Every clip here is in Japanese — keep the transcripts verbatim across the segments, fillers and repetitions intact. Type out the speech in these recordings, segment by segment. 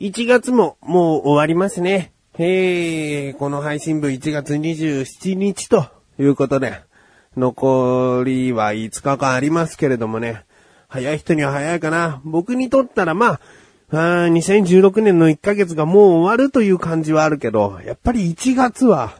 いちがつももう終わりますね。えー、この配信分いちがつにじゅうしちにちということで、残りはいつかかんありますけれどもね、早い人には早いかな。僕にとったらまあ、あーにせんじゅうろくねんのいっかげつがもう終わるという感じはあるけど、やっぱりいちがつは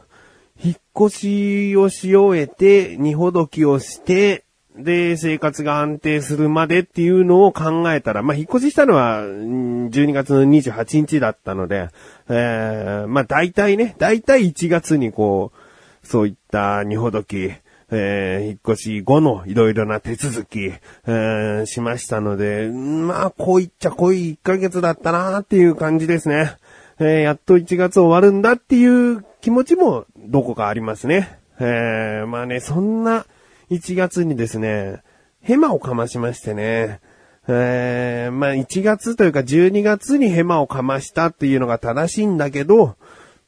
引っ越しをし終えて、荷ほどきをして、で、生活が安定するまでっていうのを考えたら、まあ、引っ越ししたのは、じゅうにがつのにじゅうはちにちだったので、えー、まあ、大体ね、大体いちがつにこう、そういった荷ほどき、えー、引っ越し後のいろいろな手続き、えー、しましたので、まあ、こういっちゃ濃いいっかげつだったなーっていう感じですね。えー、やっといちがつ終わるんだっていう気持ちもどこかありますね。えー、まあね、そんな、いちがつにですね、ヘマをかましましてね、えー、まあいちがつというかじゅうにがつにヘマをかましたっていうのが正しいんだけど、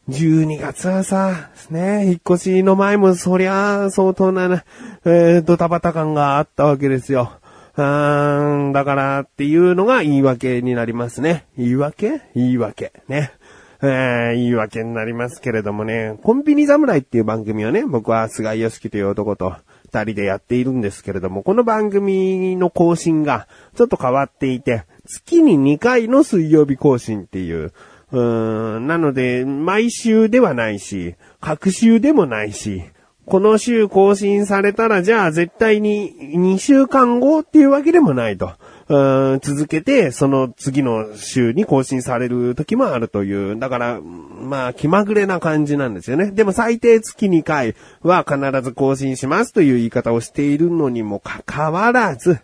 じゅうにがつはさ、ね、引っ越しの前もそりゃ相当な、えー、ドタバタ感があったわけですよ。あーん、だからっていうのが言い訳になりますね。言い訳？言い訳。ね。えー、言い訳になりますけれどもね、コンビニ侍っていう番組をね、僕は菅井良樹という男と、二人でやっているんですけれども、この番組の更新がちょっと変わっていて、月ににかいの水曜日更新っていう、うーん、なので毎週ではないし、隔週でもないし、この週更新されたらじゃあ絶対ににしゅうかんごっていうわけでもないと、うーん、続けてその次の週に更新される時もあるという、だからまあ気まぐれな感じなんですよね。でも最低月にかいは必ず更新しますという言い方をしているのにもかかわらず、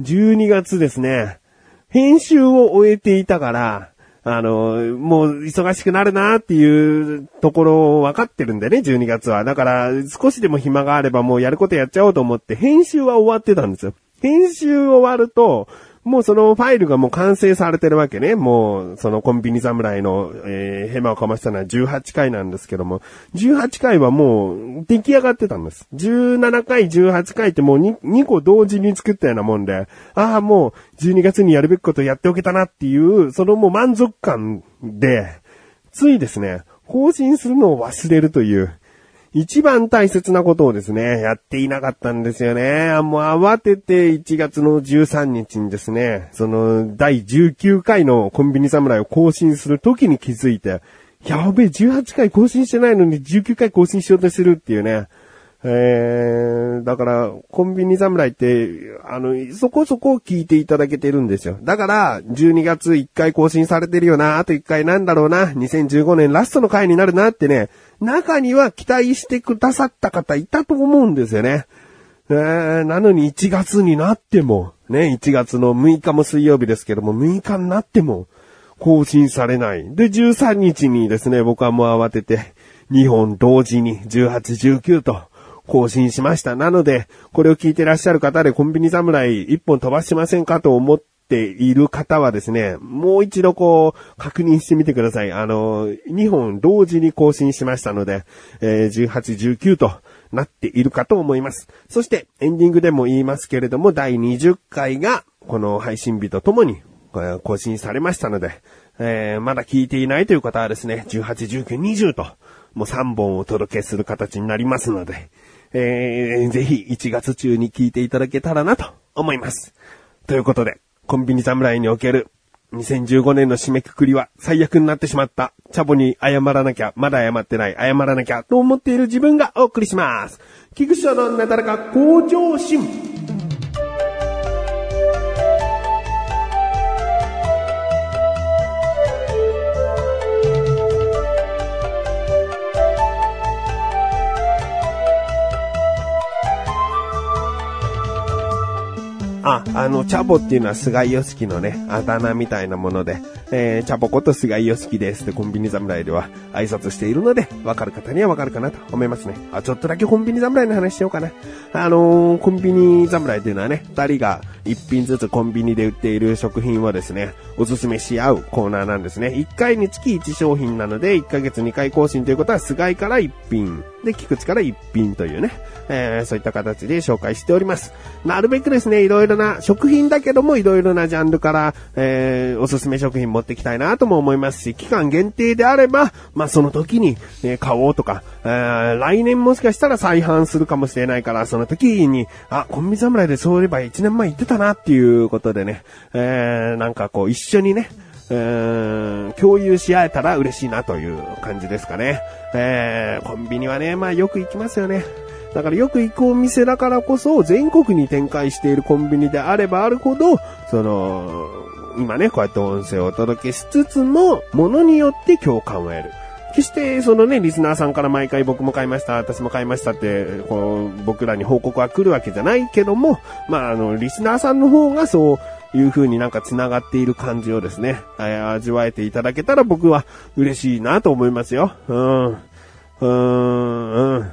じゅうにがつですね、編集を終えていたから、あの、もう忙しくなるなっていうところを分かってるんだよね、じゅうにがつは。だから少しでも暇があればもうやることやっちゃおうと思って編集は終わってたんですよ。編集終わると、もうそのファイルがもう完成されてるわけね。もうそのコンビニ侍の、えー、ヘマをかましたのはじゅうはちかいなんですけども、じゅうはちかいはもう出来上がってたんです。じゅうななかいじゅうはちかいってもう 2, 2個同時に作ったようなもんで、ああもうじゅうにがつにやるべきことやっておけたなっていう、そのもう満足感で、ついですね、更新するのを忘れるという一番大切なことをですね、やっていなかったんですよね。もう慌てていちがつのじゅうさんにちにですね、そのだいじゅうきゅうかいのコンビニ侍を更新するときに気づいて、やべえ、じゅうはちかい更新してないのにじゅうきゅうかい更新しようとしてるっていうね。えー、だからコンビニ侍ってあのそこそこ聞いていただけてるんですよ。だからじゅうにがついっかい更新されてるよな、あといっかいなんだろうな、にせんじゅうごねんラストの回になるなってね、中には期待してくださった方いたと思うんですよね。えー、なのにいちがつになってもね、いちがつのむいかも水曜日ですけども、むいかになっても更新されない。でじゅうさんにちにですね、僕はもう慌ててにほん同時にじゅうはち、じゅうきゅうと更新しました。なので、これを聞いてらっしゃる方でコンビニ侍一本飛ばしませんかと思っている方はですね、もう一度こう、確認してみてください。あの、にほん同時に更新しましたので、えー、じゅうはち、じゅうきゅうとなっているかと思います。そして、エンディングでも言いますけれども、だいにじゅっかいがこの配信日とともに更新されましたので、えー、まだ聞いていないという方はですね、じゅうはち、じゅうきゅう、にじゅうと、もうさんぼんお届けする形になりますので、えー、ぜひいちがつ中に聞いていただけたらなと思います。ということで、コンビニ侍におけるにせんじゅうごねんの締めくくりは最悪になってしまった。チャボに謝らなきゃ、まだ謝ってない、謝らなきゃと思っている自分がお送りします。菊池のなだらか向上心。あ、あの、チャボっていうのは菅井良樹のね、あだ名みたいなもので、えー、チャボこと菅井良樹ですってコンビニ侍では挨拶しているので、わかる方にはわかるかなと思いますね。あ、ちょっとだけコンビニ侍の話しようかな。あのー、コンビニ侍っていうのはね、二人が一品ずつコンビニで売っている食品をですね、おすすめし合うコーナーなんですね。一回につき一商品なので、一ヶ月二回更新ということは、菅井から一品、で、菊池から一品というね、えー、そういった形で紹介しております。なるべくですね、いろいろな食品だけどもいろいろなジャンルから、えー、おすすめ食品持っていきたいなとも思いますし、期間限定であれば、まあその時に、ね、買おうとか、えー、来年もしかしたら再販するかもしれないから、その時に、あ、コンビ侍でそういえばいちねんまえ言ってたなっていうことでね、えー、なんかこう一緒にね、うーん、共有し合えたら嬉しいなという感じですかね。えー、コンビニはね、まあよく行きますよね。だからよく行くお店だからこそ、全国に展開しているコンビニであればあるほど、その、今ね、こうやって音声をお届けしつつも、ものによって共感を得る。決して、そのね、リスナーさんから毎回僕も買いました、私も買いましたって、こう、僕らに報告は来るわけじゃないけども、まあ、あの、リスナーさんの方がそう、いう風になんか繋がっている感じをですね、味わえていただけたら僕は嬉しいなと思いますよ。うん。うーん。うん。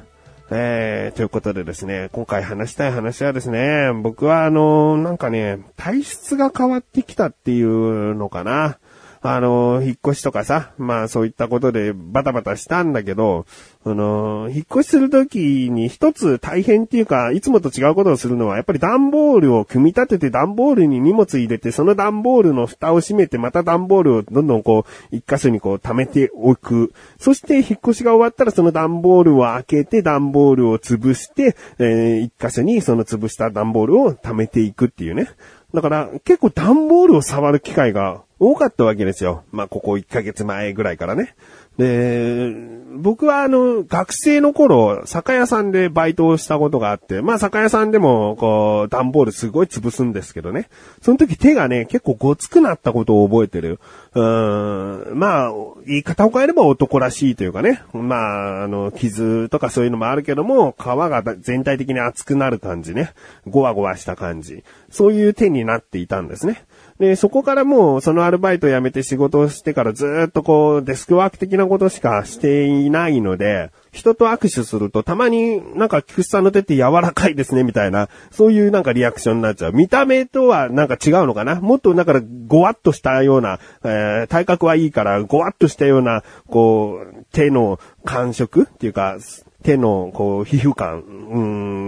えー、ということでですね、今回話したい話はですね、僕はあのー、なんかね、体質が変わってきたっていうのかな。あのー、引っ越しとかさ、まあそういったことでバタバタしたんだけど、あのー、引っ越しするときに一つ大変っていうか、いつもと違うことをするのは、やっぱり段ボールを組み立てて段ボールに荷物入れて、その段ボールの蓋を閉めて、また段ボールをどんどんこう、一箇所にこう溜めておく。そして引っ越しが終わったらその段ボールを開けて、段ボールを潰して、えー、一箇所にその潰した段ボールを溜めていくっていうね。だから結構段ボールを触る機会が多かったわけですよ。まあ、ここいっかげつまえぐらいからね。で、僕はあの、学生の頃、酒屋さんでバイトをしたことがあって、まあ、酒屋さんでも、こう、段ボールすごい潰すんですけどね。その時手がね、結構ごつくなったことを覚えてる。うーん、まあ、言い方を変えれば男らしいというかね。まあ、あの、傷とかそういうのもあるけども、皮が全体的に厚くなる感じね。ゴワゴワした感じ。そういう手になっていたんですね。で、そこからもうそのアルバイトを辞めて仕事をしてからずーっとこうデスクワーク的なことしかしていないので、人と握手するとたまになんか菊池さんの手って柔らかいですねみたいな、そういうなんかリアクションになっちゃう。見た目とはなんか違うのかな。もっとだからゴワッとしたような、えー、体格はいいからゴワッとしたようなこう手の感触っていうか、手のこう皮膚感、うー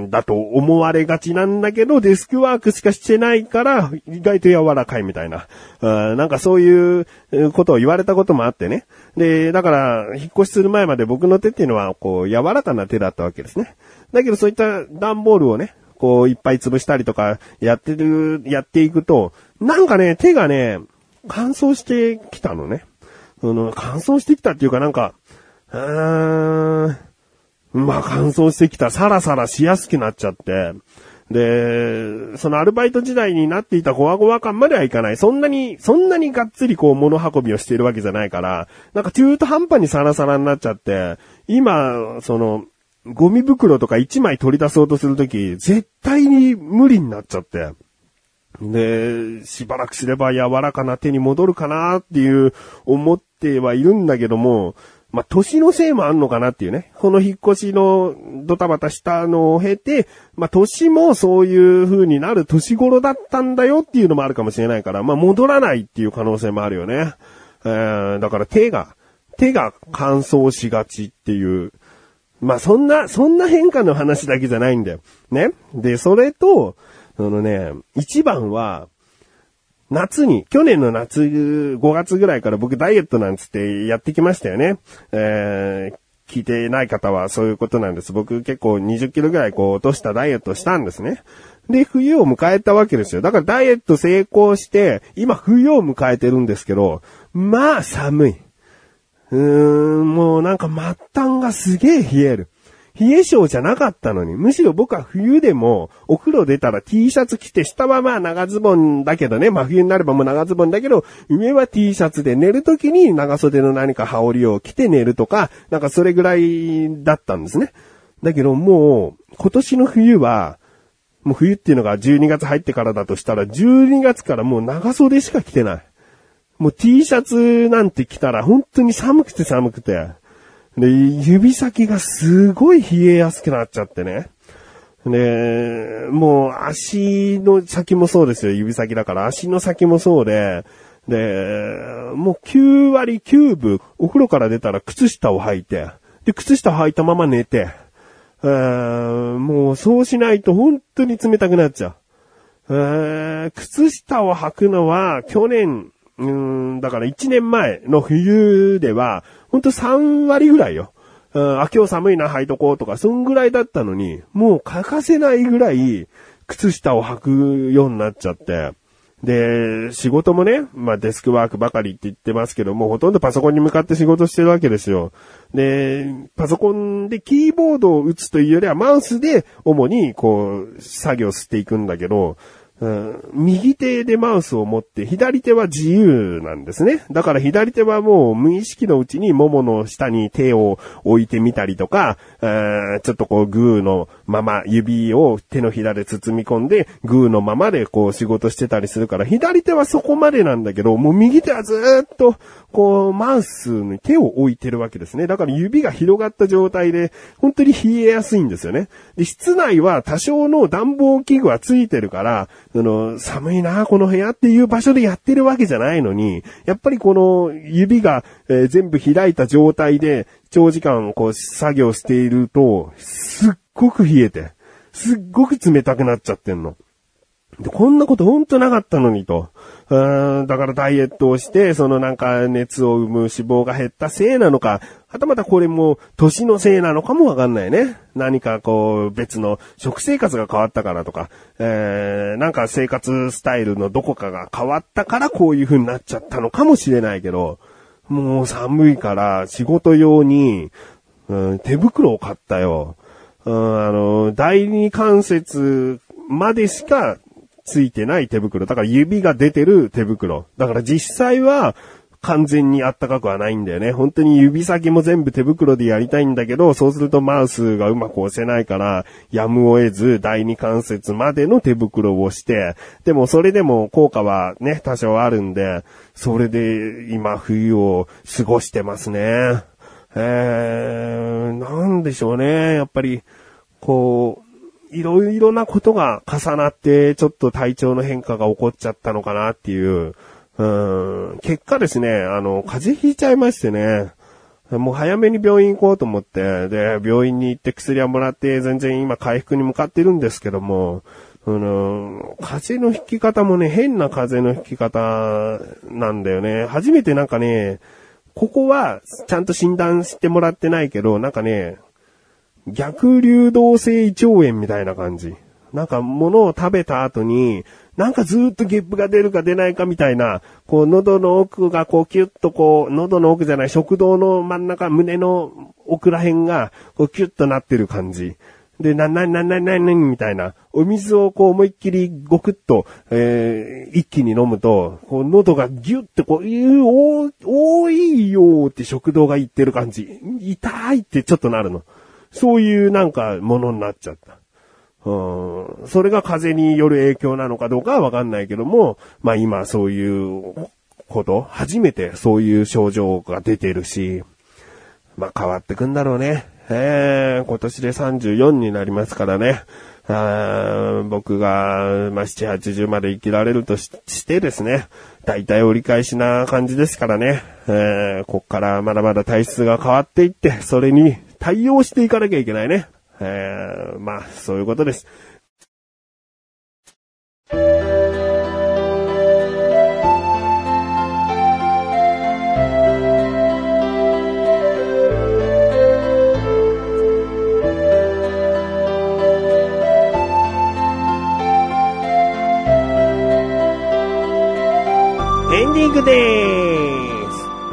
ん、だと思われがちなんだけど、デスクワークしかしてないから意外と柔らかいみたいな、あ、なんかそういうことを言われたこともあってね。で、だから引っ越しする前まで僕の手っていうのはこう柔らかな手だったわけですね。だけどそういった段ボールをね、こういっぱい潰したりとかやってるやっていくと、なんかね、手がね乾燥してきたのね。その乾燥してきたっていうか、なんかうーん。まあ乾燥してきた、サラサラしやすくなっちゃって、で、そのアルバイト時代になっていたゴワゴワ感まではいかない。そんなに、そんなにがっつりこう物運びをしているわけじゃないから、なんか中途半端にサラサラになっちゃって、今、その、ゴミ袋とか一枚取り出そうとするとき、絶対に無理になっちゃって。で、しばらくすれば柔らかな手に戻るかなっていう思ってはいるんだけども、まあ、年のせいもあんのかなっていうね。この引っ越しのドタバタしたのを経て、まあ、年もそういう風になる年頃だったんだよっていうのもあるかもしれないから、まあ、戻らないっていう可能性もあるよね。えー、だから手が、手が乾燥しがちっていう。まあ、そんな、そんな変化の話だけじゃないんだよ。ね。で、それと、あのね、一番は、夏に、去年の夏、ごがつぐらいから僕ダイエットなんつってやってきましたよね。えー、聞いてない方はそういうことなんです。僕結構にじゅっキロぐらいこう落としたダイエットをしたんですね。で、冬を迎えたわけですよ。だからダイエット成功して、今冬を迎えてるんですけど、まあ寒い。うーん、もうなんか末端がすげえ冷える。冷え性じゃなかったのに、むしろ僕は冬でもお風呂出たら T シャツ着て、下はまあ長ズボンだけどね、真冬になればもう長ズボンだけど、上は T シャツで寝るときに長袖の何か羽織を着て寝るとか、なんかそれぐらいだったんですね。だけどもう今年の冬は、もう冬っていうのがじゅうにがつ入ってからだとしたら、じゅうにがつからもう長袖しか着てない。もう T シャツなんて着たら本当に寒くて寒くて。で、指先がすごい冷えやすくなっちゃってね。で、もう足の先もそうですよ、指先だから。足の先もそうで、で、もうきゅうわりきゅうぶ、お風呂から出たら靴下を履いて、で、靴下履いたまま寝て、えー、もうそうしないと本当に冷たくなっちゃう。えー、靴下を履くのは去年、うーん、だからいちねんまえの冬では、ほんとさんわりぐらいよ。うん、あ、今日寒いな、履いとこうとか、そんぐらいだったのに、もう欠かせないぐらい、靴下を履くようになっちゃって。で、仕事もね、まあデスクワークばかりって言ってますけども、ほとんどパソコンに向かって仕事してるわけですよ。で、パソコンでキーボードを打つというよりは、マウスで主にこう、作業していくんだけど、うん、右手でマウスを持って、左手は自由なんですね。だから左手はもう無意識のうちにももの下に手を置いてみたりとか、うん、ちょっとこうグーのまま指を手のひらで包み込んで、グーのままでこう仕事してたりするから、左手はそこまでなんだけど、もう右手はずーっとこうマウスに手を置いてるわけですね。だから指が広がった状態で、本当に冷えやすいんですよね。で、室内は多少の暖房器具はついてるから、その、寒いな、この部屋っていう場所でやってるわけじゃないのに、やっぱりこの指が、えー、全部開いた状態で長時間こう作業していると、すっごく冷えて、すっごく冷たくなっちゃってんの。で、こんなことほんとなかったのにと。うーん、だからダイエットをして、そのなんか熱を生む脂肪が減ったせいなのか、はたまたこれも年のせいなのかもわかんないね。何かこう別の食生活が変わったからとか、えー、なんか生活スタイルのどこかが変わったからこういう風になっちゃったのかもしれないけど、もう寒いから仕事用に、うん、手袋を買ったよ。うん、あの、第二関節までしかついてない手袋。だから指が出てる手袋。だから実際は、完全に暖かくはないんだよね。本当に指先も全部手袋でやりたいんだけど、そうするとマウスがうまく押せないから、やむを得ず第二関節までの手袋をして、でもそれでも効果はね、多少あるんで、それで今冬を過ごしてますね。えー、なんでしょうね。やっぱり、こう、いろいろなことが重なって、ちょっと体調の変化が起こっちゃったのかなっていう、うーん、結果ですね、あの、風邪ひいちゃいましてね、もう早めに病院行こうと思って、で、病院に行って薬はもらって、全然今回復に向かってるんですけども、あの、風邪の引き方もね、変な風邪の引き方なんだよね。初めてなんかね、ここはちゃんと診断してもらってないけど、なんかね、逆流動性胃腸炎みたいな感じ。なんか物を食べた後に、なんかずーっとゲップが出るか出ないかみたいな、こう喉の奥がこうキュッとこう、喉の奥じゃない、食道の真ん中、胸の奥ら辺がこうキュッとなってる感じ。で、な、な、な、な、な、な、みたいな。お水をこう思いっきりゴクッと、えー、一気に飲むと、こう喉がギュッてこう、おー、おーいよーって食道がいってる感じ。痛いってちょっとなるの。そういうなんかものになっちゃった。うん、それが風による影響なのかどうかはわかんないけども、まあ今そういうこと、初めてそういう症状が出てるし、まあ変わってくんだろうね。えー、今年でさんじゅうよんになりますからね。あ、僕が、まあ、ななじゅう、はちじゅうまで生きられると し, してですね、大体折り返しな感じですからね、えー、こっからまだまだ体質が変わっていって、それに対応していかなきゃいけないね。えー、まあそういうことです。エンディングで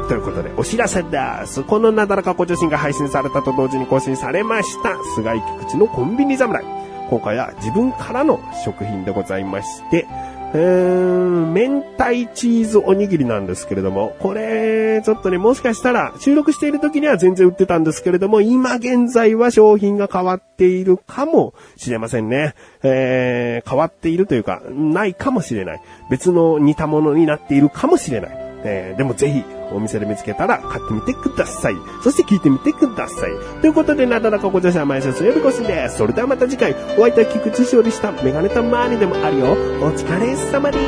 す。ということでお知らせです。このなだらか向上心が配信されたと同時に更新されました。菅井菊池のコンビニ侍。今回は自分からの食品でございまして、えー、明太チーズおにぎりなんですけれども、これちょっとね、もしかしたら収録している時には全然売ってたんですけれども、今現在は商品が変わっているかもしれませんね。えー、変わっているというかないかもしれない、別の似たものになっているかもしれない、えー、でもぜひお店で見つけたら買ってみてください。そして聞いてみてください。ということで、なだらか向上心は毎週水曜日更新です。それではまた次回お会いいたい。菊池勝利したメガネたまーにでもあるよ。お疲れ様です。